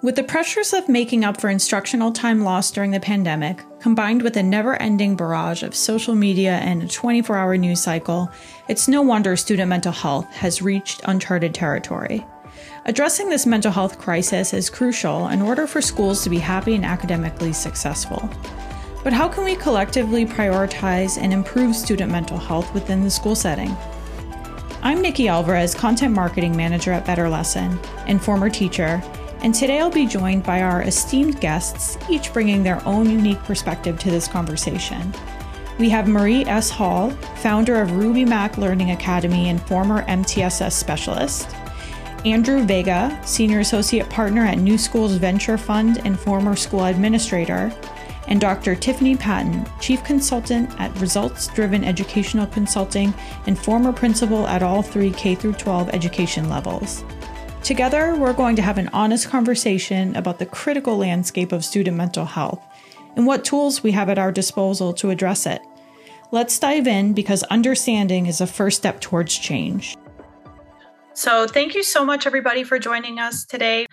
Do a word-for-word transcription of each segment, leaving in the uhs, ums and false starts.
With the pressures of making up for instructional time lost during the pandemic, combined with a never-ending barrage of social media and a twenty-four hour news cycle, it's no wonder student mental health has reached uncharted territory. Addressing this mental health crisis is crucial in order for schools to be happy and academically successful. But how can we collectively prioritize and improve student mental health within the school setting? I'm Nikki Alvarez, Content Marketing Manager at Better Lesson and former teacher, and today I'll be joined by our esteemed guests, each bringing their own unique perspective to this conversation. We have Marie S. Hall, founder of Ruby Mac Learning Academy and former M T S S specialist, Andrew Vega, senior associate partner at New Schools Venture Fund and former school administrator, and Doctor Tiffany Patton, chief consultant at Results Driven Educational Consulting and former principal at all three K through twelve education levels. Together, we're going to have an honest conversation about the critical landscape of student mental health and what tools we have at our disposal to address it. Let's dive in because understanding is a first step towards change. So thank you so much, everybody, for joining us today.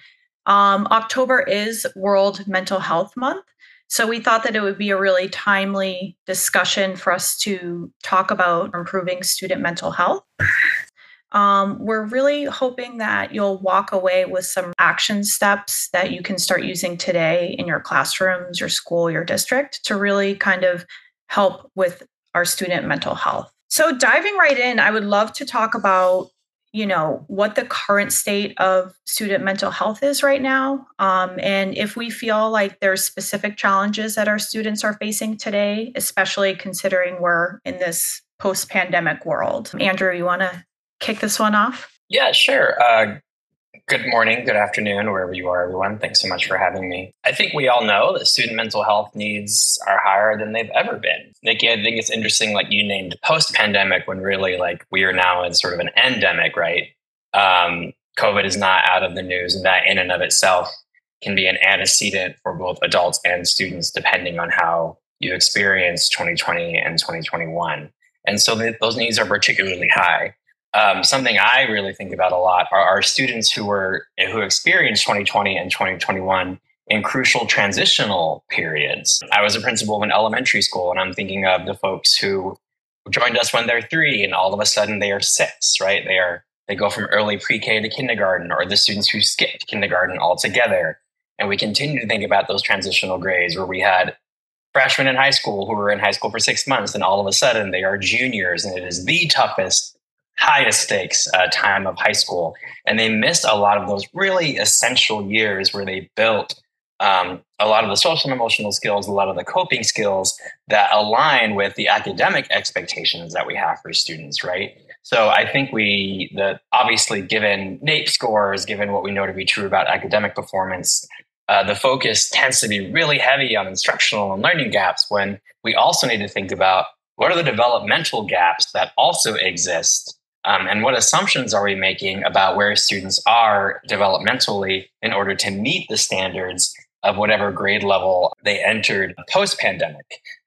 Um, October is World Mental Health Month, so we thought that it would be a really timely discussion for us to talk about improving student mental health. Um, we're really hoping that you'll walk away with some action steps that you can start using today in your classrooms, your school, your district to really kind of help with our student mental health. So diving right in, I would love to talk about, you know, what the current state of student mental health is right now. Um, and if we feel like there's specific challenges that our students are facing today, especially considering we're in this post-pandemic world. Andrew, you want to kick this one off? Yeah, sure. Uh, good morning, good afternoon, wherever you are, everyone. Thanks so much for having me. I think we all know that student mental health needs are higher than they've ever been. Nikki, I think it's interesting, like you named post-pandemic when really like we are now in sort of an endemic, right? Um, COVID is not out of the news, and that in and of itself can be an antecedent for both adults and students, depending on how you experience twenty twenty and twenty twenty-one. And so th- those needs are particularly high. Um, something I really think about a lot are our students who were who experienced twenty twenty and twenty twenty-one in crucial transitional periods. I was a principal of an elementary school, and I'm thinking of the folks who joined us when they're three, and all of a sudden they are six. Right? They are they go from early pre-K to kindergarten, or the students who skipped kindergarten altogether. And we continue to think about those transitional grades where we had freshmen in high school who were in high school for six months, and all of a sudden they are juniors, and it is the toughest, highest stakes uh, time of high school. And they missed a lot of those really essential years where they built um, a lot of the social and emotional skills, a lot of the coping skills that align with the academic expectations that we have for students, right? So I think we, the, obviously given NAEP scores, given what we know to be true about academic performance, uh, the focus tends to be really heavy on instructional and learning gaps when we also need to think about what are the developmental gaps that also exist. Um, and what assumptions are we making about where students are developmentally in order to meet the standards of whatever grade level they entered post-pandemic?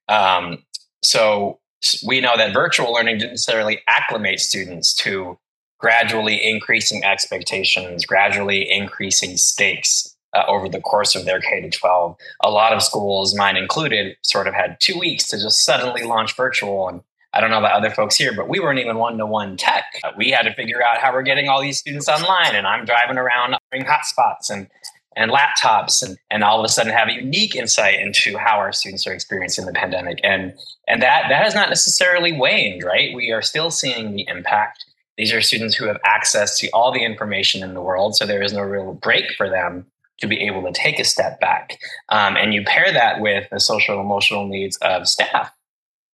Um, so we know that virtual learning didn't necessarily acclimate students to gradually increasing expectations, gradually increasing stakes uh, over the course of their K through twelve. A lot of schools, mine included, sort of had two weeks to just suddenly launch virtual, and I don't know about other folks here, but we weren't even one-to-one tech. We had to figure out how we're getting all these students online, and I'm driving around bringing hotspots and, and laptops and, and all of a sudden have a unique insight into how our students are experiencing the pandemic. And, and that, that has not necessarily waned, right? We are still seeing the impact. These are students who have access to all the information in the world, so there is no real break for them to be able to take a step back. Um, and you pair that with the social and emotional needs of staff.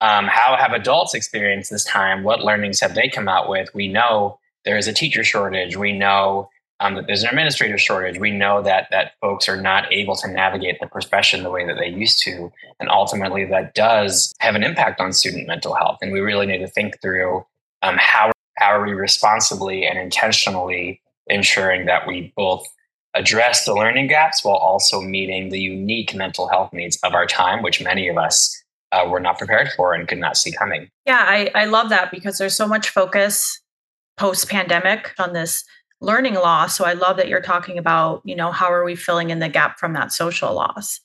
Um, how have adults experienced this time? What learnings have they come out with? We know there is a teacher shortage. We know um, that there's an administrator shortage. We know that that folks are not able to navigate the profession the way that they used to. And ultimately, that does have an impact on student mental health. And we really need to think through um, how, how are we responsibly and intentionally ensuring that we both address the learning gaps while also meeting the unique mental health needs of our time, which many of us Uh, we're not prepared for and could not see coming. Yeah, I, I love that because there's so much focus post-pandemic on this learning loss. So I love that you're talking about, you know, how are we filling in the gap from that social loss?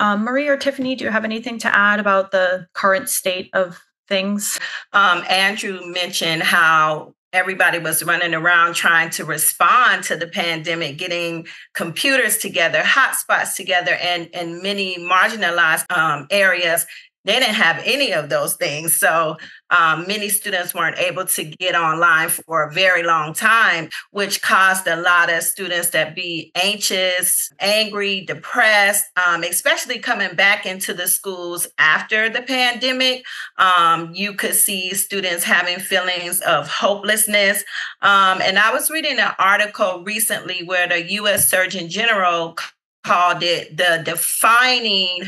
Um, Marie or Tiffany, do you have anything to add about the current state of things? Um, Andrew mentioned how everybody was running around trying to respond to the pandemic, getting computers together, hotspots together, and in many marginalized um, areas, they didn't have any of those things. So um, many students weren't able to get online for a very long time, which caused a lot of students to be anxious, angry, depressed, um, especially coming back into the schools after the pandemic. Um, you could see students having feelings of hopelessness. Um, and I was reading an article recently where the U S Surgeon General called it the defining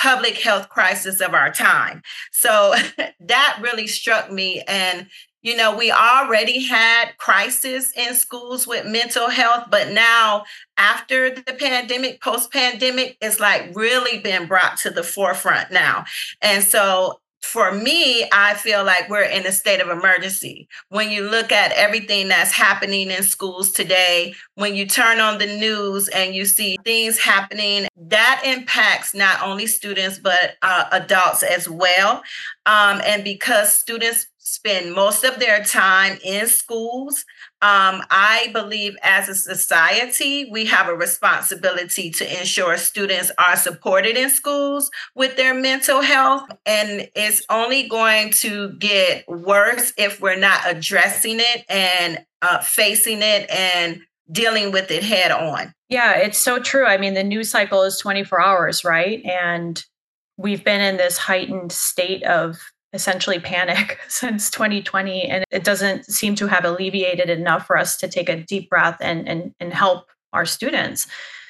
public health crisis of our time. So that really struck me. And, you know, we already had crisis in schools with mental health, but now after the pandemic, post-pandemic, it's like really been brought to the forefront now. And so for me, I feel like we're in a state of emergency. When you look at everything that's happening in schools today, when you turn on the news and you see things happening, that impacts not only students, but uh, adults as well. Um, and because students spend most of their time in schools, Um, I believe as a society, we have a responsibility to ensure students are supported in schools with their mental health. And it's only going to get worse if we're not addressing it and uh, facing it and dealing with it head on. Yeah, it's so true. I mean, the news cycle is twenty-four hours, right? And we've been in this heightened state of essentially panic since twenty twenty. And it doesn't seem to have alleviated enough for us to take a deep breath and, and, and help our students.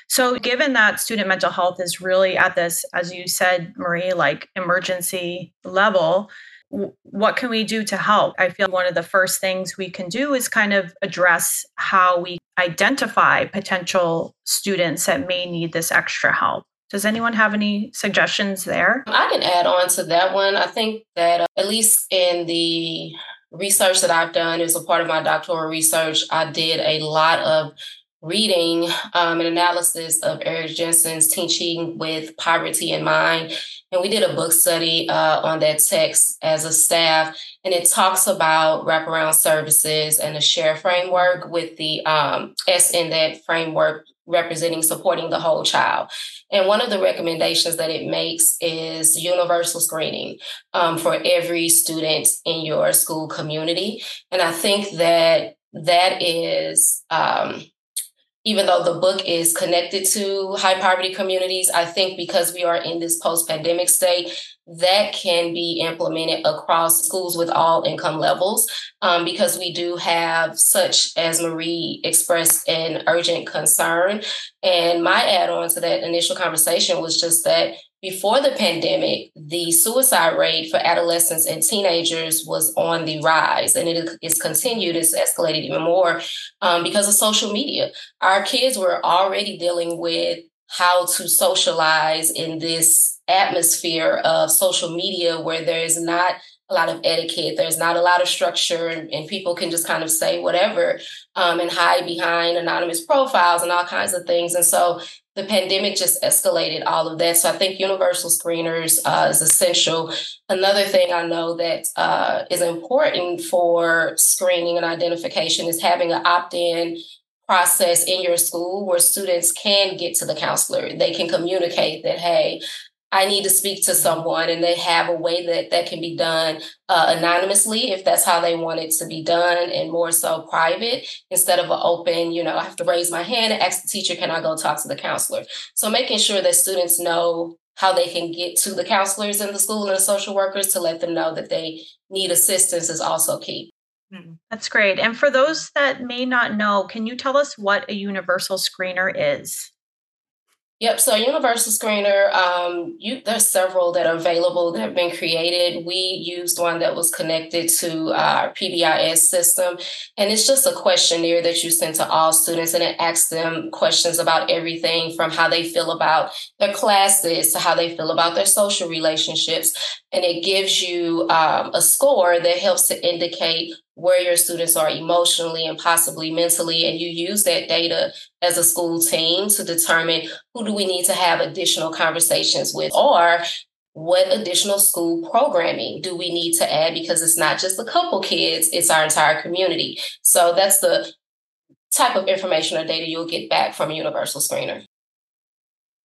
So given that student mental health is really at this, as you said, Marie, like emergency level, w- what can we do to help? I feel one of the first things we can do is kind of address how we identify potential students that may need this extra help. Does anyone have any suggestions there? I can add on to that one. I think that uh, at least in the research that I've done, as a part of my doctoral research, I did a lot of reading um, and analysis of Eric Jensen's Teaching with Poverty in Mind. And we did a book study uh, on that text as a staff. And it talks about wraparound services and a SHARE framework with the um, S in that framework representing supporting the whole child. And one of the recommendations that it makes is universal screening um, for every student in your school community. And I think that that is, um, even though the book is connected to high poverty communities, I think because we are in this post-pandemic state, that can be implemented across schools with all income levels, um, because we do have such, as Marie expressed, an urgent concern. And my add-on to that initial conversation was just that before the pandemic, the suicide rate for adolescents and teenagers was on the rise, and it is continued, it's escalated even more um, because of social media. Our kids were already dealing with how to socialize in this atmosphere of social media where there is not a lot of etiquette, there's not a lot of structure, and, and people can just kind of say whatever um, and hide behind anonymous profiles and all kinds of things. And so the pandemic just escalated all of that. So I think universal screeners uh, is essential. Another thing I know that uh, is important for screening and identification is having an opt-in process in your school where students can get to the counselor. They can communicate that, hey, I need to speak to someone, and they have a way that that can be done uh, anonymously if that's how they want it to be done, and more so private instead of an open, you know, I have to raise my hand and ask the teacher, can I go talk to the counselor? So making sure that students know how they can get to the counselors in the school and the social workers to let them know that they need assistance is also key. That's great. And for those that may not know, can you tell us what a universal screener is? Yep. So universal screener, um, you, there's several that are available that have been created. We used one that was connected to our P B I S system. And it's just a questionnaire that you send to all students, and it asks them questions about everything from how they feel about their classes to how they feel about their social relationships. And it gives you um, a score that helps to indicate where your students are emotionally and possibly mentally, and you use that data as a school team to determine who do we need to have additional conversations with, or what additional school programming do we need to add, because it's not just a couple kids, it's our entire community. So that's the type of information or data you'll get back from a universal screener.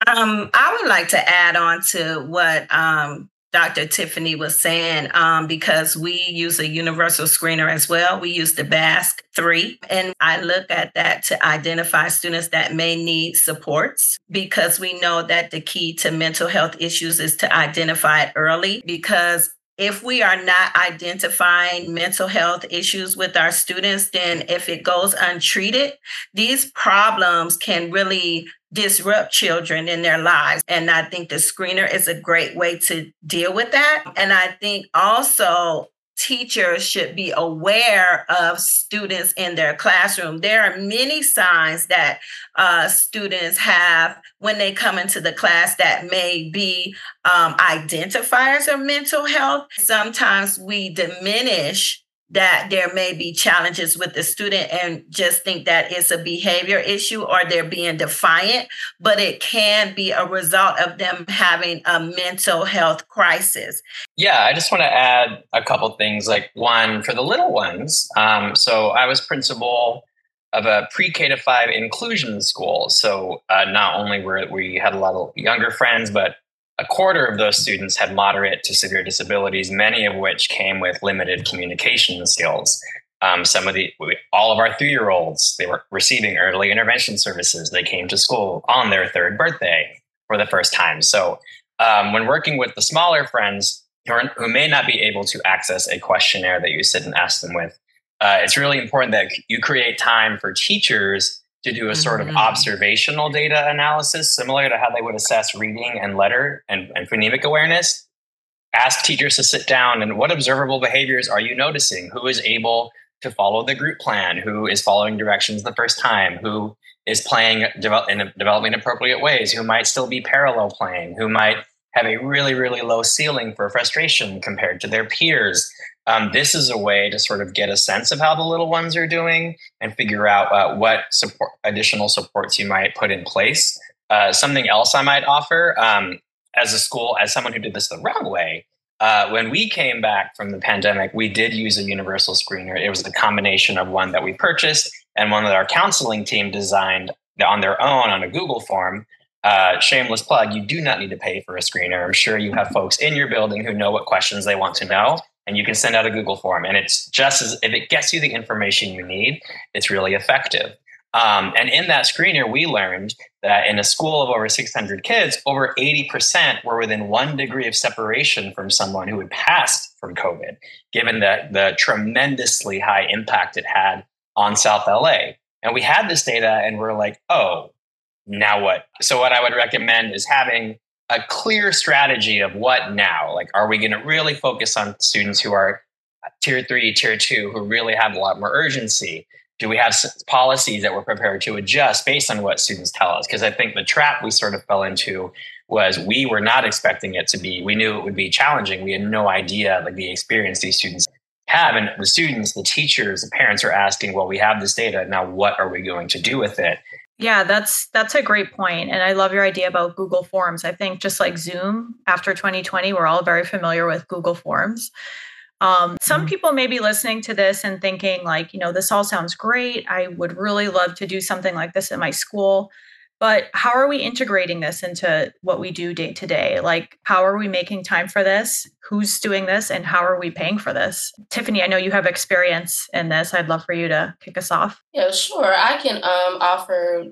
Um, I would like to add on to what um, Doctor Tiffany was saying, um, because we use a universal screener as well. We use the B A S C three, and I look at that to identify students that may need supports, because we know that the key to mental health issues is to identify it early, because if we are not identifying mental health issues with our students, then if it goes untreated, these problems can really disrupt children in their lives. And I think the screener is a great way to deal with that. And I think also teachers should be aware of students in their classroom. There are many signs that uh, students have when they come into the class that may be um, identifiers of mental health. Sometimes we diminish that there may be challenges with the student and just think that it's a behavior issue or they're being defiant, but it can be a result of them having a mental health crisis. Yeah, I just want to add a couple things. Like one, for the little ones, um, so I was principal of a pre-K to five inclusion school. So uh, not only were we had a lot of younger friends, but a quarter of those students had moderate to severe disabilities, many of which came with limited communication skills. Um, some of the, all of our three-year-olds, they were receiving early intervention services. They came to school on their third birthday for the first time. So um, when working with the smaller friends who, are, who may not be able to access a questionnaire that you sit and ask them with, uh, it's really important that you create time for teachers to do a sort of mm-hmm. observational data analysis, similar to how they would assess reading and letter and, and phonemic awareness. Ask teachers to sit down and what observable behaviors are you noticing? Who is able to follow the group plan? Who is following directions the first time? Who is playing develop, in development appropriate ways? Who might still be parallel playing? Who might have a really, really low ceiling for frustration compared to their peers? Um, this is a way to sort of get a sense of how the little ones are doing and figure out uh, what support, additional supports you might put in place. Uh, something else I might offer um, as a school, as someone who did this the wrong way, uh, when we came back from the pandemic, we did use a universal screener. It was a combination of one that we purchased and one that our counseling team designed on their own on a Google form. Uh, shameless plug, you do not need to pay for a screener. I'm sure you have folks in your building who know what questions they want to know. And you can send out a Google form, and it's just as if it gets you the information you need, it's really effective. Um, and in that screener, we learned that in a school of over six hundred kids, over eighty percent were within one degree of separation from someone who had passed from COVID, given the, the tremendously high impact it had on South L A. And we had this data and we're like, oh, now what? So what I would recommend is having a clear strategy of what now. Like, are we going to really focus on students who are tier three, tier two, who really have a lot more urgency? Do we have policies that we're prepared to adjust based on what students tell us? Because I think the trap we sort of fell into was we were not expecting it to be, we knew it would be challenging. We had no idea like the experience these students have. And the students, the teachers, the parents are asking, well, we have this data. Now, what are we going to do with it? Yeah, that's that's a great point. And I love your idea about Google Forms. I think just like Zoom after twenty twenty, we're all very familiar with Google Forms. Um, some mm-hmm. people may be listening to this and thinking like, you know, this all sounds great. I would really love to do something like this at my school. But how are we integrating this into what we do day to day? Like, how are we making time for this? Who's doing this? And how are we paying for this? Tiffany, I know you have experience in this. I'd love for you to kick us off. Yeah, sure. I can um, offer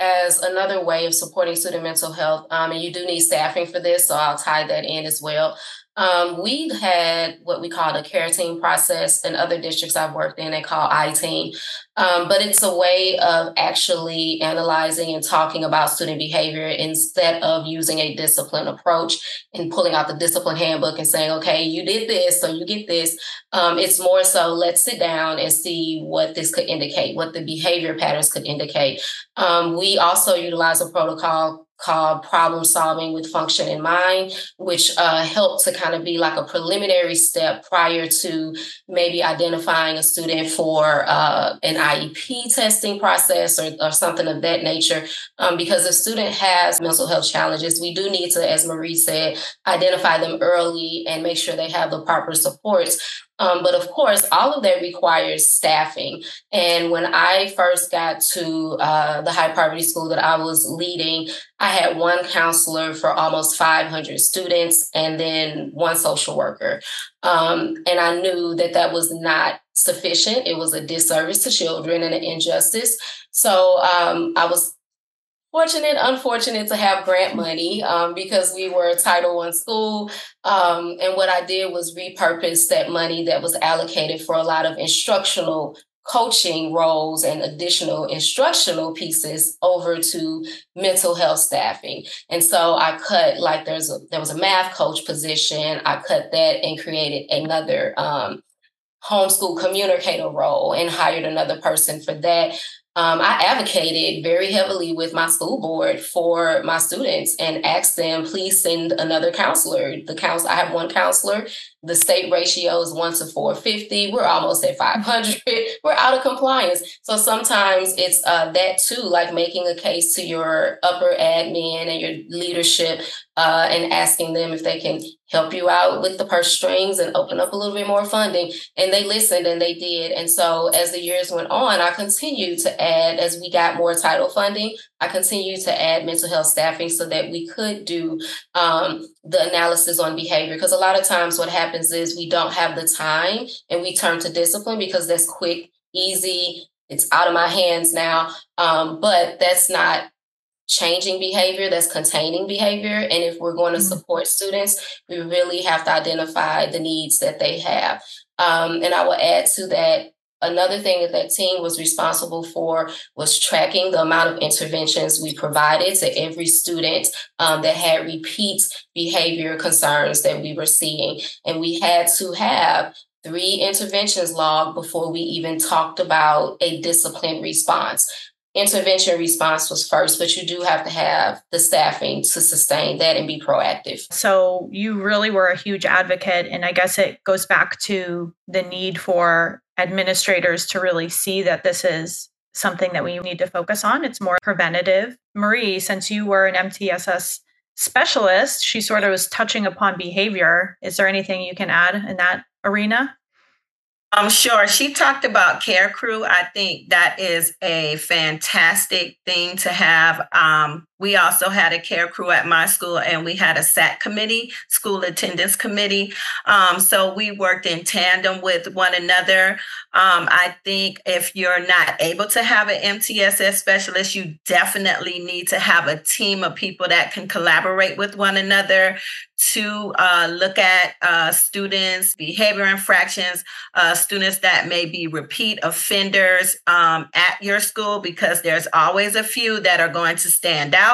as another way of supporting student mental health. Um, and you do need staffing for this, so I'll tie that in as well. Um, we had what we called a care team process in other districts I've worked in. They call I-team. Um, but it's a way of actually analyzing and talking about student behavior instead of using a discipline approach and pulling out the discipline handbook and saying, okay, you did this, so you get this. Um, it's more so let's sit down and see what this could indicate, what the behavior patterns could indicate. Um, we also utilize a protocol called Problem Solving with Function in Mind, which uh, helped to kind of be like a preliminary step prior to maybe identifying a student for uh, an I E P testing process or, or something of that nature. Um, because if a student has mental health challenges, we do need to, as Marie said, identify them early and make sure they have the proper supports. Um, but of course, all of that requires staffing. And when I first got to uh, the high poverty school that I was leading, I had one counselor for almost five hundred students and then one social worker. Um, and I knew that that was not sufficient. It was a disservice to children and an injustice. So um, I was fortunate, unfortunate to have grant money um, because we were a Title One school. Um, and what I did was repurpose that money that was allocated for a lot of instructional coaching roles and additional instructional pieces over to mental health staffing. And so I cut, like there's a, there was a math coach position. I cut that and created another um, homeschool communicator role and hired another person for that. Um, I advocated very heavily with my school board for my students and asked them, please send another counselor. The counsel, I have one counselor. The state ratio is one to four fifty. We're almost at five hundred. We're out of compliance. So sometimes it's uh, that too, like making a case to your upper admin and your leadership uh, and asking them if they can help you out with the purse strings and open up a little bit more funding. And they listened and they did. And so as the years went on, I continued to add, as we got more title funding, I continued to add mental health staffing so that we could do um, the analysis on behavior. Because a lot of times what happens is we don't have the time and we turn to discipline because that's quick, easy, it's out of my hands now. Um, but that's not changing behavior, that's containing behavior. And if we're going to support students, we really have to identify the needs that they have. Um, and I will add to that, another thing that that team was responsible for was tracking the amount of interventions we provided to every student um, that had repeat behavior concerns that we were seeing. And we had to have three interventions logged before we even talked about a discipline response. Intervention response was first, but you do have to have the staffing to sustain that and be proactive. So you really were a huge advocate. And I guess it goes back to the need for administrators to really see that this is something that we need to focus on. It's more preventative. Marie, since you were an M T S S specialist, she sort of was touching upon behavior. Is there anything you can add in that arena? I'm sure. She talked about care crew. I think that is a fantastic thing to have. Um, we also had a care crew at my school, and we had a S A T committee, school attendance committee. Um, so we worked in tandem with one another. Um, I think if you're not able to have an M T S S specialist, you definitely need to have a team of people that can collaborate with one another to uh, look at uh, students' behavior infractions, uh, students that may be repeat offenders um, at your school, because there's always a few that are going to stand out.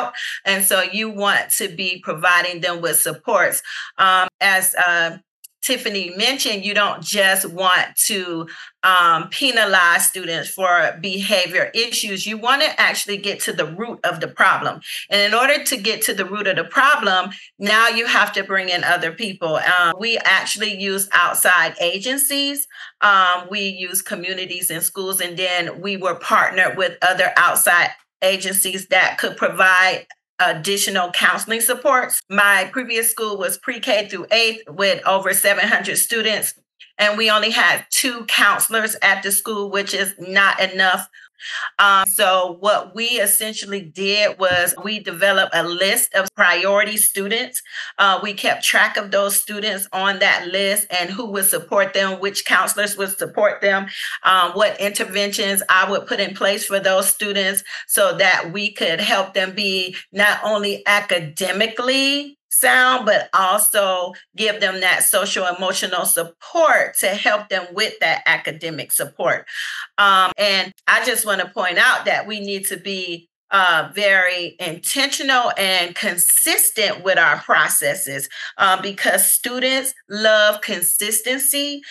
And so you want to be providing them with supports. Um, as uh, Tiffany mentioned, you don't just want to um, penalize students for behavior issues. You want to actually get to the root of the problem. And in order to get to the root of the problem, now you have to bring in other people. Um, we actually use outside agencies. Um, we use communities and schools, and then we were partnered with other outside agencies that could provide additional counseling supports. My previous school was pre-K through eighth with over seven hundred students, and we only had two counselors at the school, which is not enough. Um, so what we essentially did was we developed a list of priority students. Uh, we kept track of those students on that list and who would support them, which counselors would support them, um, what interventions I would put in place for those students so that we could help them be not only academically sound, but also give them that social emotional support to help them with that academic support. Um, and I just want to point out that we need to be Uh, very intentional and consistent with our processes uh, because students love consistency.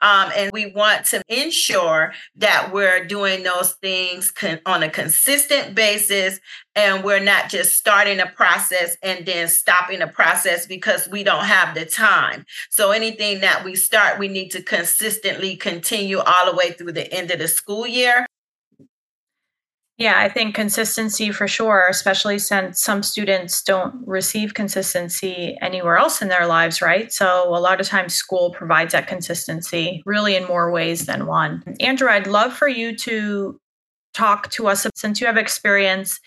Um, and we want to ensure that we're doing those things con- on a consistent basis. And we're not just starting a process and then stopping a process because we don't have the time. So anything that we start, we need to consistently continue all the way through the end of the school year. Yeah, I think consistency for sure, especially since some students don't receive consistency anywhere else in their lives, right? So a lot of times school provides that consistency really in more ways than one. Andrew, I'd love for you to talk to us, since you have experience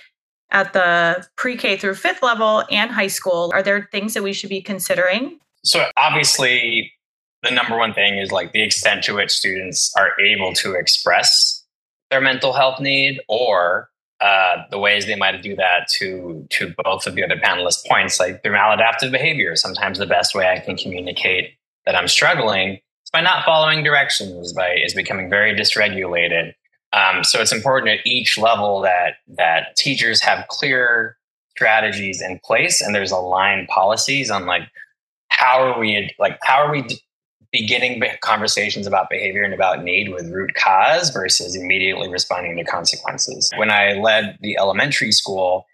at the pre-K through fifth level and high school, are there things that we should be considering? So obviously the number one thing is like the extent to which students are able to express their mental health need, or uh, the ways they might do that to to both of the other panelists' points, like through maladaptive behavior. Sometimes the best way I can communicate that I'm struggling is by not following directions, by is becoming very dysregulated. Um, so it's important at each level that that teachers have clear strategies in place, and there's aligned policies on like how are we like how are we. D- beginning conversations about behavior and about need with root cause versus immediately responding to consequences. When I led the elementary school,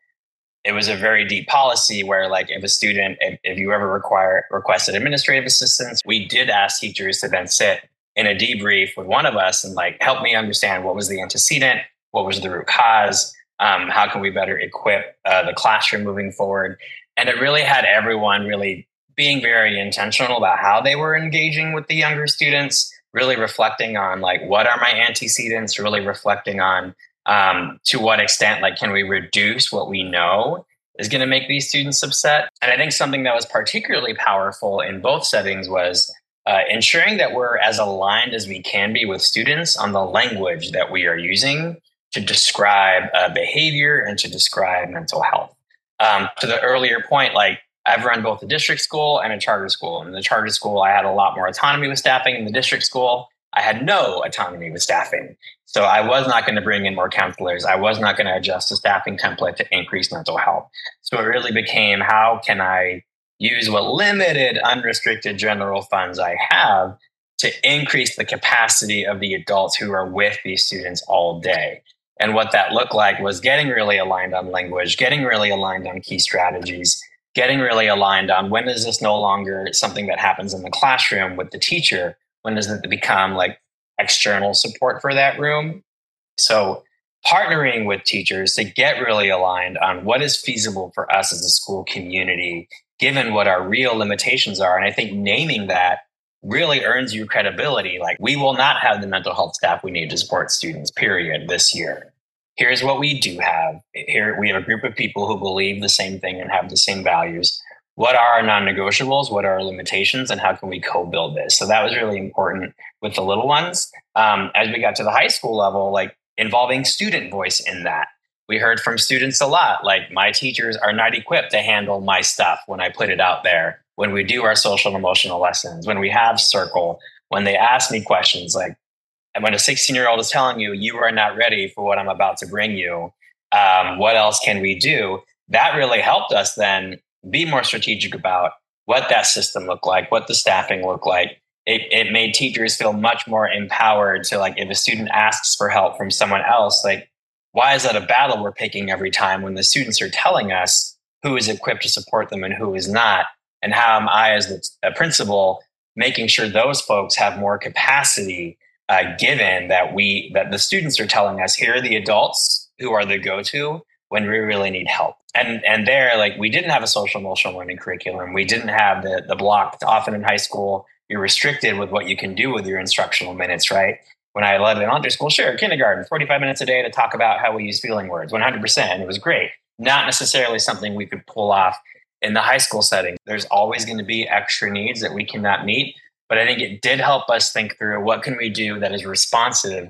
it was a very deep policy where like if a student, if, if you ever require requested administrative assistance, we did ask teachers to then sit in a debrief with one of us and like, help me understand what was the antecedent, what was the root cause, um, how can we better equip uh, the classroom moving forward? And it really had everyone really being very intentional about how they were engaging with the younger students, really reflecting on like, what are my antecedents, really reflecting on um, to what extent, like, can we reduce what we know is going to make these students upset? And I think something that was particularly powerful in both settings was uh, ensuring that we're as aligned as we can be with students on the language that we are using to describe uh, behavior and to describe mental health. Um, to the earlier point, like, I've run both a district school and a charter school. In the charter school, I had a lot more autonomy with staffing. In the district school, I had no autonomy with staffing. So I was not going to bring in more counselors. I was not going to adjust the staffing template to increase mental health. So it really became, how can I use what limited unrestricted general funds I have to increase the capacity of the adults who are with these students all day? And what that looked like was getting really aligned on language, getting really aligned on key strategies, getting really aligned on when is this no longer something that happens in the classroom with the teacher? When does it become like external support for that room? So partnering with teachers to get really aligned on what is feasible for us as a school community, given what our real limitations are. And I think naming that really earns you credibility. Like, we will not have the mental health staff we need to support students, period, this year. Here's what we do have. Here we have a group of people who believe the same thing and have the same values. What are our non-negotiables? What are our limitations? And how can we co-build this? So that was really important with the little ones. Um, as we got to the high school level, like involving student voice in that. We heard from students a lot, like my teachers are not equipped to handle my stuff when I put it out there, when we do our social and emotional lessons, when we have circle, when they ask me questions like, and when a sixteen-year-old is telling you, you are not ready for what I'm about to bring you, um, what else can we do? That really helped us then be more strategic about what that system looked like, what the staffing looked like. It, it made teachers feel much more empowered. So like if a student asks for help from someone else, like why is that a battle we're picking every time when the students are telling us who is equipped to support them and who is not? And how am I as the, a principal making sure those folks have more capacity Uh, given that we that the students are telling us, here are the adults who are the go-to when we really need help. And and there, like, we didn't have a social emotional learning curriculum. We didn't have the, the block. Often in high school, you're restricted with what you can do with your instructional minutes, right? When I led elementary school, sure, kindergarten, forty-five minutes a day to talk about how we use feeling words, one hundred percent. It was great. Not necessarily something we could pull off in the high school setting. There's always going to be extra needs that we cannot meet. But I think it did help us think through what can we do that is responsive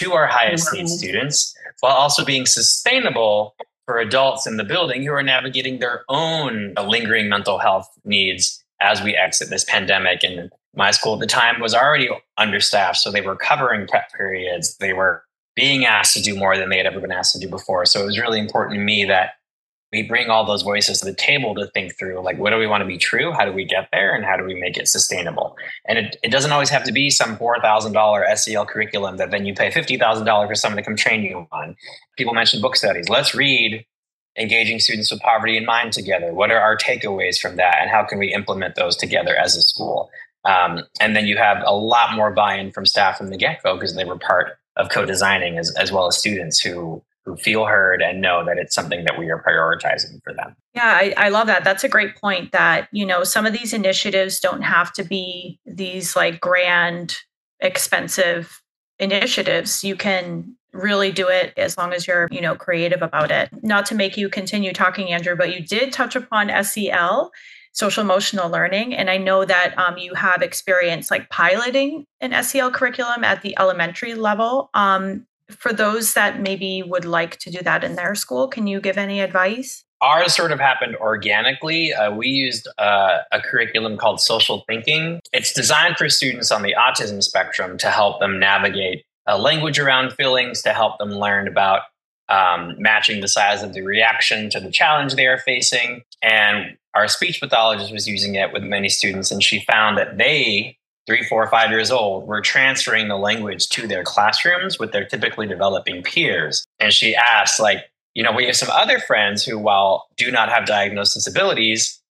to our highest need students while also being sustainable for adults in the building who are navigating their own lingering mental health needs as we exit this pandemic. And my school at the time was already understaffed, so they were covering prep periods. They were being asked to do more than they had ever been asked to do before. So it was really important to me that we bring all those voices to the table to think through, like, what do we want to be true? How do we get there? And how do we make it sustainable? And it, it doesn't always have to be some four thousand dollars S E L curriculum that then you pay fifty thousand dollars for someone to come train you on. People mentioned book studies. Let's read Engaging Students with Poverty in Mind together. What are our takeaways from that? And how can we implement those together as a school? Um, and then you have a lot more buy-in from staff from the get-go because they were part of co-designing as, as well as students who who feel heard and know that it's something that we are prioritizing for them. Yeah, I, I love that. That's a great point that, you know, some of these initiatives don't have to be these like grand, expensive initiatives. You can really do it as long as you're, you know, creative about it. Not to make you continue talking, Andrew, but you did touch upon S E L, social emotional learning. And I know that um, you have experience like piloting an S E L curriculum at the elementary level. Um, for those that maybe would like to do that in their school, can you give any advice? Ours sort of happened organically. Uh, we used uh, a curriculum called Social Thinking. It's designed for students on the autism spectrum to help them navigate a language around feelings, to help them learn about um, matching the size of the reaction to the challenge they are facing. And our speech pathologist was using it with many students, and she found that they three, four, five years old, we're transferring the language to their classrooms with their typically developing peers. And she asked, like, you know, we have some other friends who, while do not have diagnosed disabilities,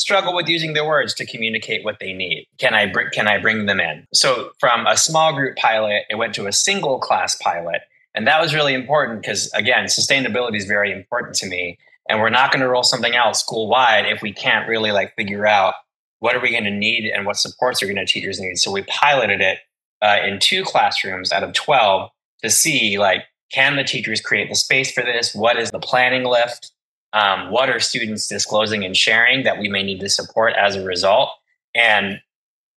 struggle with using their words to communicate what they need. Can I, br- can I bring them in? So from a small group pilot, it went to a single class pilot. And that was really important because, again, sustainability is very important to me. And we're not going to roll something out school-wide if we can't really like figure out what are we going to need and what supports are going to teachers need? So we piloted it uh, in two classrooms out of twelve to see, like, can the teachers create the space for this? What is the planning lift? Um, what are students disclosing and sharing that we may need to support as a result? And,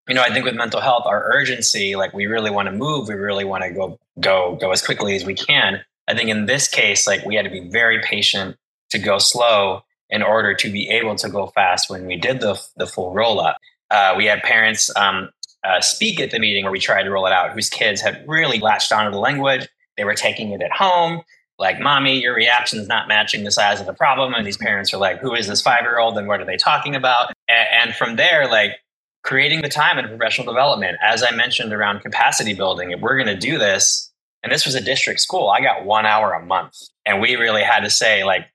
you know, I think with mental health, our urgency, like, we really want to move. We really want to go, go, go as quickly as we can. I think in this case, like, we had to be very patient to go slow in order to be able to go fast when we did the, the full roll-up. Uh, we had parents um, uh, speak at the meeting where we tried to roll it out, whose kids had really latched onto the language. They were taking it at home, like, mommy, your reaction's not matching the size of the problem. And these parents are like, who is this five-year-old and what are they talking about? And, and from there, like, creating the time in professional development, as I mentioned around capacity building, if we're gonna do this, and this was a district school, I got one hour a month. And we really had to say, like,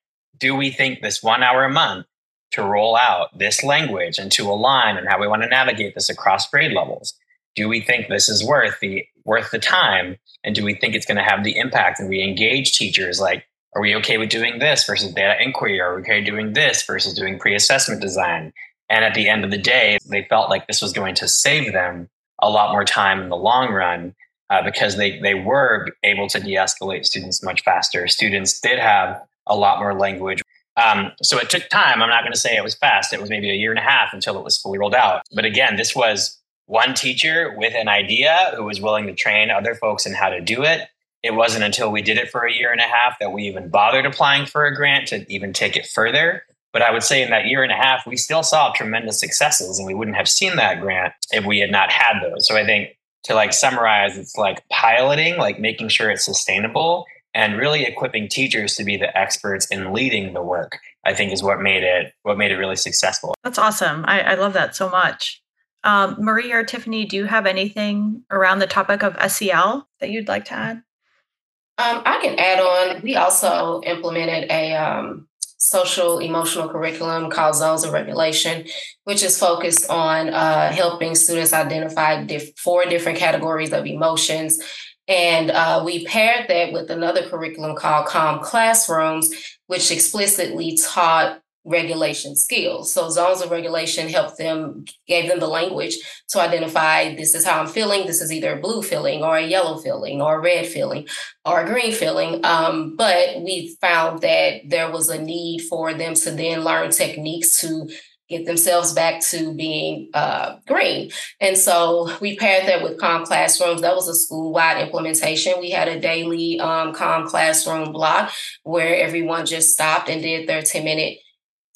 do we think this one hour a month to roll out this language and to align and how we want to navigate this across grade levels? Do we think this is worth the worth the time? And do we think it's going to have the impact? And we engage teachers, like, are we okay with doing this versus data inquiry? Are we okay doing this versus doing pre-assessment design? And at the end of the day, they felt like this was going to save them a lot more time in the long run uh, because they, they were able to de-escalate students much faster. Students did have a lot more language. Um, so it took time. I'm not going to say it was fast. It was maybe a year and a half until it was fully rolled out. But again, this was one teacher with an idea who was willing to train other folks in how to do it. It wasn't until we did it for a year and a half that we even bothered applying for a grant to even take it further. But I would say in that year and a half, we still saw tremendous successes, and we wouldn't have seen that grant if we had not had those. So I think to like summarize, it's like piloting, like making sure it's sustainable, and really equipping teachers to be the experts in leading the work, I think is what made it what made it really successful. That's awesome. I, I love that so much. Um, Marie or Tiffany, do you have anything around the topic of S E L that you'd like to add? Um, I can add on. We also implemented a um, social emotional curriculum called Zones of Regulation, which is focused on uh, helping students identify diff- four different categories of emotions. And uh, we paired that with another curriculum called Calm Classrooms, which explicitly taught regulation skills. So Zones of Regulation helped them, gave them the language to identify, this is how I'm feeling. This is either a blue feeling or a yellow feeling or a red feeling or a green feeling. Um, but we found that there was a need for them to then learn techniques to get themselves back to being uh, green. And so we paired that with Calm Classrooms. That was a school-wide implementation. We had a daily um, Calm Classroom block where everyone just stopped and did their ten-minute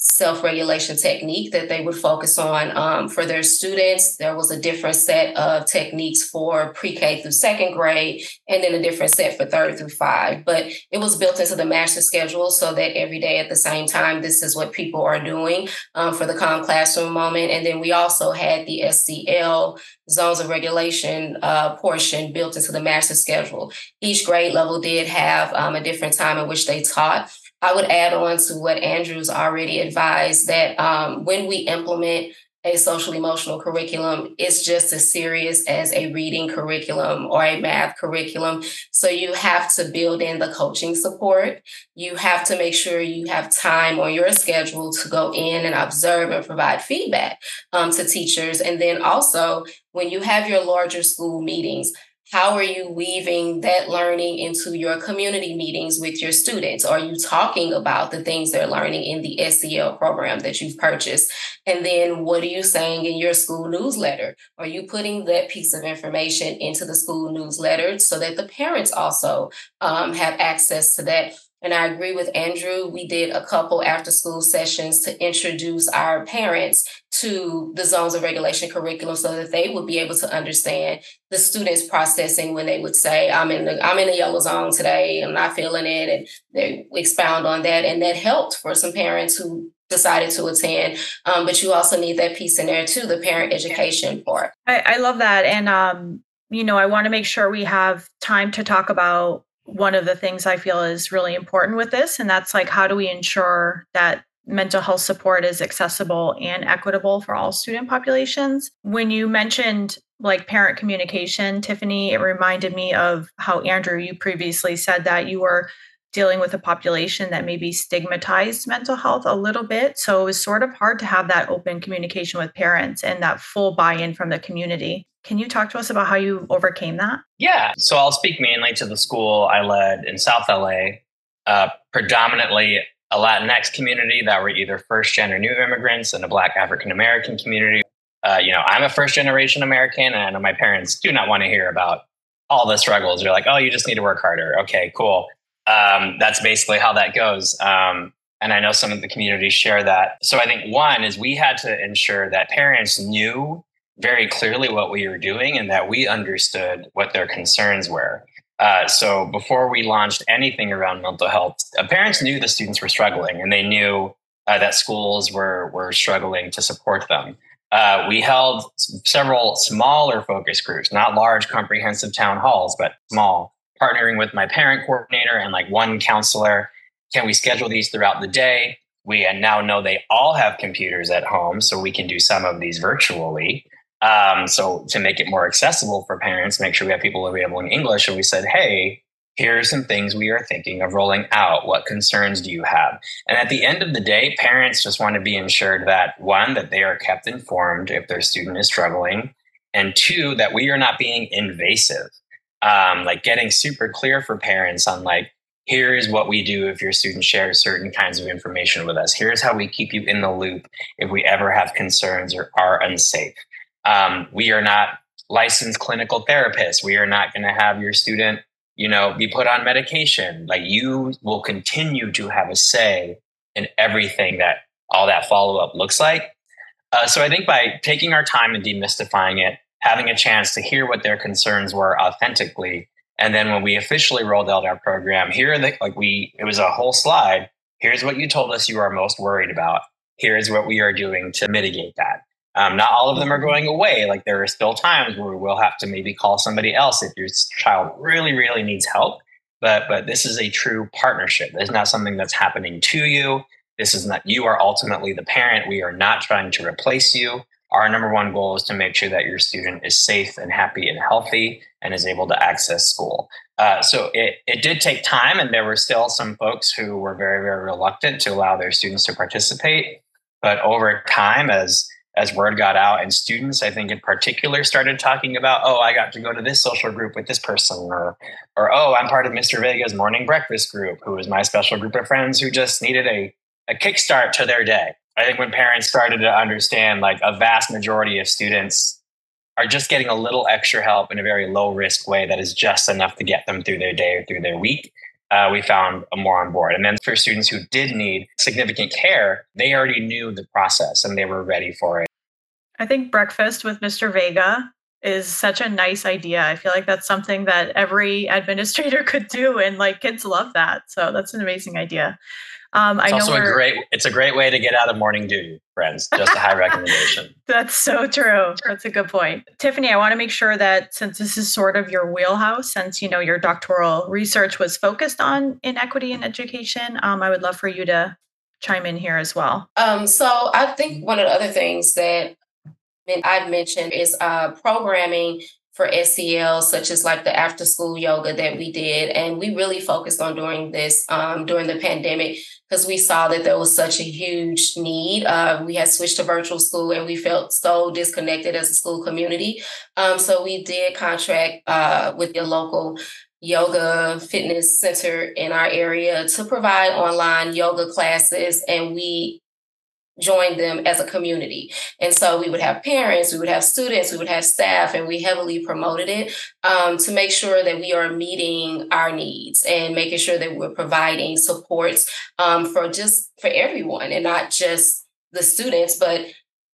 self-regulation technique that they would focus on um, for their students. There was a different set of techniques for pre-K through second grade, and then a different set for third through five. But it was built into the master schedule so that every day at the same time, this is what people are doing um, for the Calm Classroom moment. And then we also had the S E L Zones of Regulation uh, portion built into the master schedule. Each grade level did have um, a different time in which they taught. I would add on to what Andrew's already advised, that um, when we implement a social emotional curriculum, it's just as serious as a reading curriculum or a math curriculum. So you have to build in the coaching support. You have to make sure you have time on your schedule to go in and observe and provide feedback um, to teachers. And then also, when you have your larger school meetings, how are you weaving that learning into your community meetings with your students? Are you talking about the things they're learning in the S E L program that you've purchased? And then what are you saying in your school newsletter? Are you putting that piece of information into the school newsletter so that the parents also um, have access to that? And I agree with Andrew. We did a couple after school sessions to introduce our parents to the Zones of Regulation curriculum so that they would be able to understand the students processing when they would say, I'm in the, I'm in the yellow zone today, I'm not feeling it. And they expound on that. And that helped for some parents who decided to attend. Um, but you also need that piece in there too, the parent education part. I, I love that. And, um, you know, I want to make sure we have time to talk about one of the things I feel is really important with this, and that's like, how do we ensure that mental health support is accessible and equitable for all student populations? When you mentioned like parent communication, Tiffany, it reminded me of how, Andrew, you previously said that you were dealing with a population that maybe stigmatized mental health a little bit. So it was sort of hard to have that open communication with parents and that full buy-in from the community. Can you talk to us about how you overcame that? Yeah. So I'll speak mainly to the school I led in South L A, uh, predominantly a Latinx community that were either first-gen or new immigrants, and a Black African-American community. Uh, you know, I'm a first-generation American, and I know my parents do not want to hear about all the struggles. They're like, oh, you just need to work harder. Okay, cool. Um, that's basically how that goes. Um, and I know some of the communities share that. So I think one is we had to ensure that parents knew very clearly what we were doing and that we understood what their concerns were. Uh, so before we launched anything around mental health, uh, parents knew the students were struggling, and they knew uh, that schools were, were struggling to support them. Uh, we held several smaller focus groups, not large comprehensive town halls, but small, partnering with my parent coordinator and like one counselor. Can we schedule these throughout the day? We now know they all have computers at home, so we can do some of these virtually. Um, so to make it more accessible for parents, make sure we have people available in English. And we said, hey, here are some things we are thinking of rolling out. What concerns do you have? And at the end of the day, parents just want to be ensured that, one, that they are kept informed if their student is struggling, and two, that we are not being invasive. Um, like getting super clear for parents on like, here is what we do if your student shares certain kinds of information with us. Here's how we keep you in the loop if we ever have concerns or are unsafe. Um, we are not licensed clinical therapists. We are not going to have your student, you know, be put on medication. Like, you will continue to have a say in everything that all that follow-up looks like. Uh, so I think by taking our time and demystifying it, having a chance to hear what their concerns were authentically, and then when we officially rolled out our program, here are the, like we, it was a whole slide. Here's what you told us you are most worried about. Here's what we are doing to mitigate that. Um, not all of them are going away. Like, there are still times where we will have to maybe call somebody else if your child really, really needs help. But but this is a true partnership. It's not something that's happening to you. This is not, you are ultimately the parent. We are not trying to replace you. Our number one goal is to make sure that your student is safe and happy and healthy and is able to access school. Uh, so it, it did take time, and there were still some folks who were very, very reluctant to allow their students to participate. But over time, as As word got out, and students, I think in particular, started talking about, oh, I got to go to this social group with this person, or, or oh, I'm part of Mister Vega's morning breakfast group, who is my special group of friends who just needed a, a kickstart to their day. I think when parents started to understand, like, a vast majority of students are just getting a little extra help in a very low risk way that is just enough to get them through their day or through their week, uh, we found more on board. And then for students who did need significant care, they already knew the process and they were ready for it. I think breakfast with Mister Vega is such a nice idea. I feel like that's something that every administrator could do, and like kids love that. So that's an amazing idea. Um, it's I know also a great, it's a great way to get out of morning duty, friends. Just a high recommendation. That's so true. That's a good point. Tiffany, I want to make sure that since this is sort of your wheelhouse, since, you know, your doctoral research was focused on inequity in education, um, I would love for you to chime in here as well. Um, so I think one of the other things that I've mentioned is uh, programming for S E L, such as like the after school yoga that we did. And we really focused on doing this um, during the pandemic because we saw that there was such a huge need. Uh, we had switched to virtual school and we felt so disconnected as a school community. Um, so we did contract uh, with your local yoga fitness center in our area to provide online yoga classes. And we join them as a community. And so we would have parents, we would have students, we would have staff, and we heavily promoted it um, to make sure that we are meeting our needs and making sure that we're providing supports um, for just for everyone and not just the students, but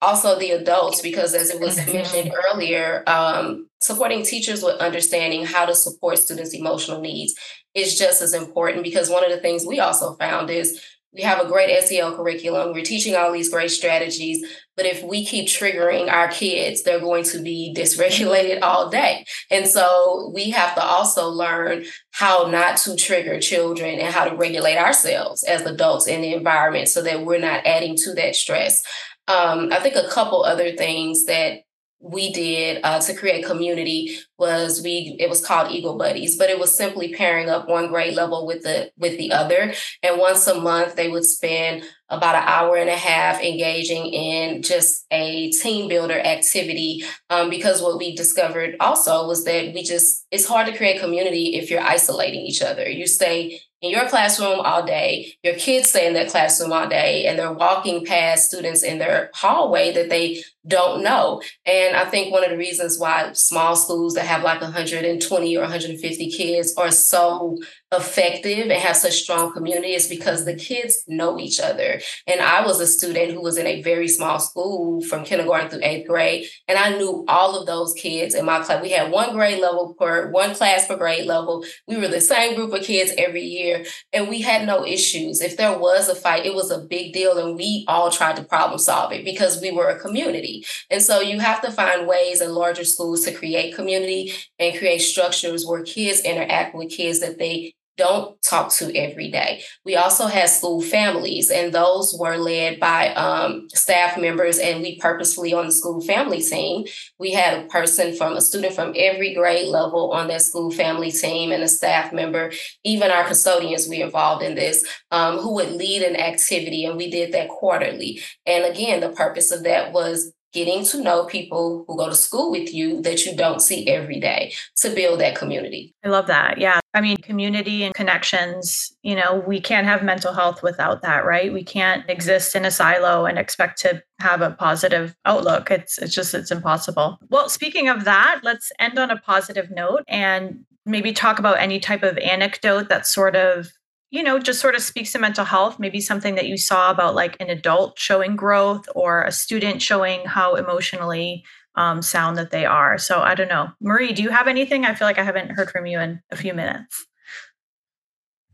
also the adults, because as it was mentioned earlier, um, supporting teachers with understanding how to support students' emotional needs is just as important, because one of the things we also found is we have a great S E L curriculum. We're teaching all these great strategies, but if we keep triggering our kids, they're going to be dysregulated all day. And so we have to also learn how not to trigger children and how to regulate ourselves as adults in the environment so that we're not adding to that stress. Um, I think a couple other things that we did uh, to create community was we, it was called Eagle Buddies, but it was simply pairing up one grade level with the, with the other. And once a month, they would spend about an hour and a half engaging in just a team builder activity. Um, because what we discovered also was that we just, it's hard to create community if you're isolating each other. You stay in your classroom all day, your kids stay in their classroom all day, and they're walking past students in their hallway that they don't know. And I think one of the reasons why small schools that have like one hundred twenty or one hundred fifty kids are so effective and have such strong community is because the kids know each other. And I was a student who was in a very small school from kindergarten through eighth grade, and I knew all of those kids in my class. We had one grade level per, one class per grade level. We were the same group of kids every year, and we had no issues. If there was a fight, it was a big deal, and we all tried to problem solve it because we were a community. And so you have to find ways in larger schools to create community and create structures where kids interact with kids that they don't talk to every day. We also had school families, and those were led by um, staff members, and we purposefully on the school family team, we had a person from a student from every grade level on that school family team and a staff member, even our custodians, we involved in this, um, who would lead an activity, and we did that quarterly. And again, the purpose of that was getting to know people who go to school with you that you don't see every day to build that community. I love that. Yeah. I mean, community and connections, you know, we can't have mental health without that, right? We can't exist in a silo and expect to have a positive outlook. It's it's just, it's impossible. Well, speaking of that, let's end on a positive note and maybe talk about any type of anecdote that sort of, you know, just sort of speaks to mental health, maybe something that you saw about like an adult showing growth or a student showing how emotionally um, sound that they are. So I don't know. Marie, do you have anything? I feel like I haven't heard from you in a few minutes.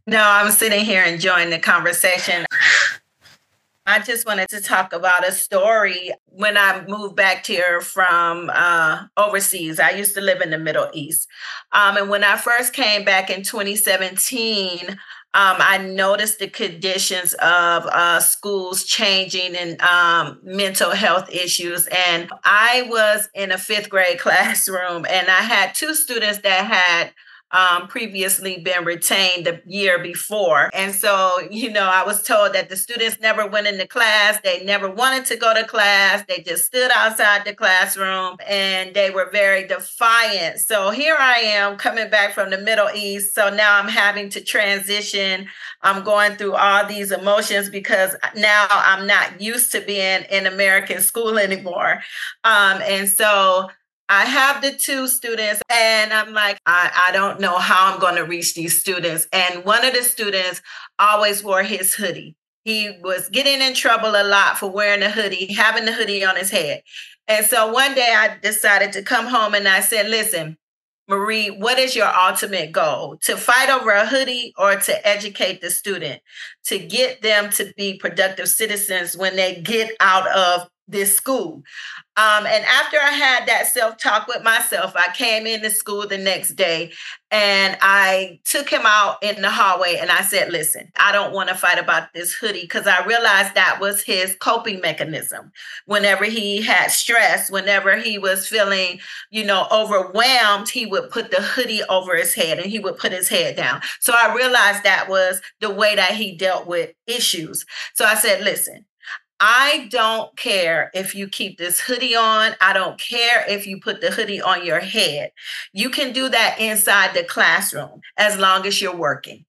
No, I was sitting here enjoying the conversation. I just wanted to talk about a story. When I moved back here from uh, overseas, I used to live in the Middle East. Um, and when I first came back in twenty seventeen, Um, I noticed the conditions of uh, schools changing and um, mental health issues. And I was in a fifth grade classroom, and I had two students that had um, previously been retained the year before. And so, you know, I was told that the students never went into class. They never wanted to go to class. They just stood outside the classroom and they were very defiant. So here I am coming back from the Middle East. So now I'm having to transition. I'm going through all these emotions because now I'm not used to being in American school anymore. Um, and so I have the two students and I'm like, I, I don't know how I'm going to reach these students. And one of the students always wore his hoodie. He was getting in trouble a lot for wearing a hoodie, having the hoodie on his head. And so one day I decided to come home and I said, listen, Marie, what is your ultimate goal? To fight over a hoodie or to educate the student, to get them to be productive citizens when they get out of this school? Um, and after I had that self-talk with myself, I came into school the next day and I took him out in the hallway and I said, listen, I don't want to fight about this hoodie, because I realized that was his coping mechanism. Whenever he had stress, whenever he was feeling, you know, overwhelmed, he would put the hoodie over his head and he would put his head down. So I realized that was the way that he dealt with issues. So I said, listen, I don't care if you keep this hoodie on. I don't care if you put the hoodie on your head. You can do that inside the classroom as long as you're working.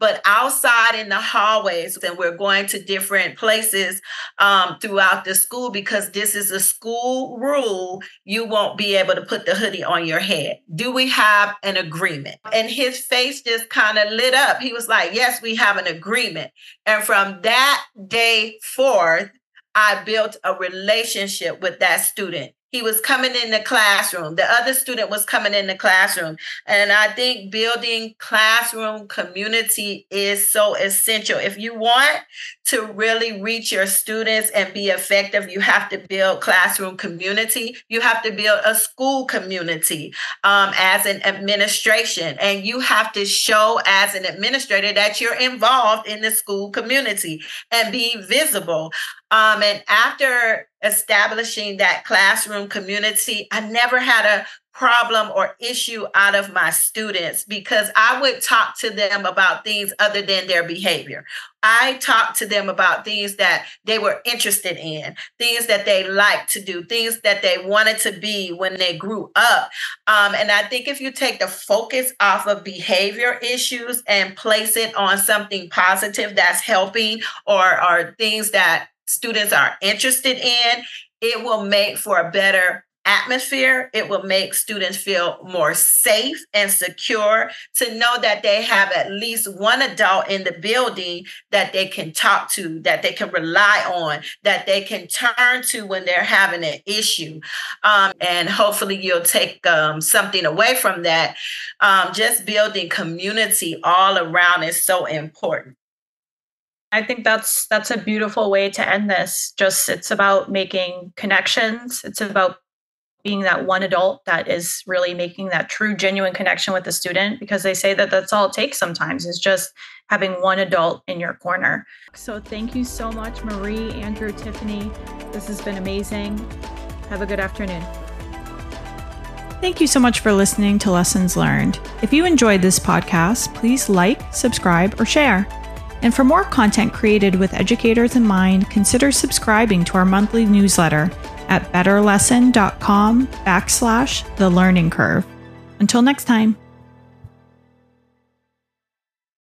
But outside in the hallways, and we're going to different places um, throughout the school, because this is a school rule, you won't be able to put the hoodie on your head. Do we have an agreement? And his face just kind of lit up. He was like, yes, we have an agreement. And from that day forth, I built a relationship with that student. He was coming in the classroom. The other student was coming in the classroom. And I think building classroom community is so essential. If you want to really reach your students and be effective, you have to build classroom community. You have to build a school community um, as an administration. And you have to show as an administrator that you're involved in the school community and be visible. Um, and after establishing that classroom community, I never had a problem or issue out of my students, because I would talk to them about things other than their behavior. I talked to them about things that they were interested in, things that they liked to do, things that they wanted to be when they grew up. Um, and I think if you take the focus off of behavior issues and place it on something positive that's helping, or, or things that students are interested in, it will make for a better atmosphere. It will make students feel more safe and secure to know that they have at least one adult in the building that they can talk to, that they can rely on, that they can turn to when they're having an issue. Um, and hopefully you'll take um, something away from that. Um, just building community all around is so important. I think that's that's a beautiful way to end this. Just it's about making connections. It's about being that one adult that is really making that true, genuine connection with the student, because they say that that's all it takes sometimes, is just having one adult in your corner. So thank you so much, Marie, Andrew, Tiffany. This has been amazing. Have a good afternoon. Thank you so much for listening to Lessons Learned. If you enjoyed this podcast, please like, subscribe, or share. And for more content created with educators in mind, consider subscribing to our monthly newsletter at better lesson dot com backslash the learning curve. Until next time.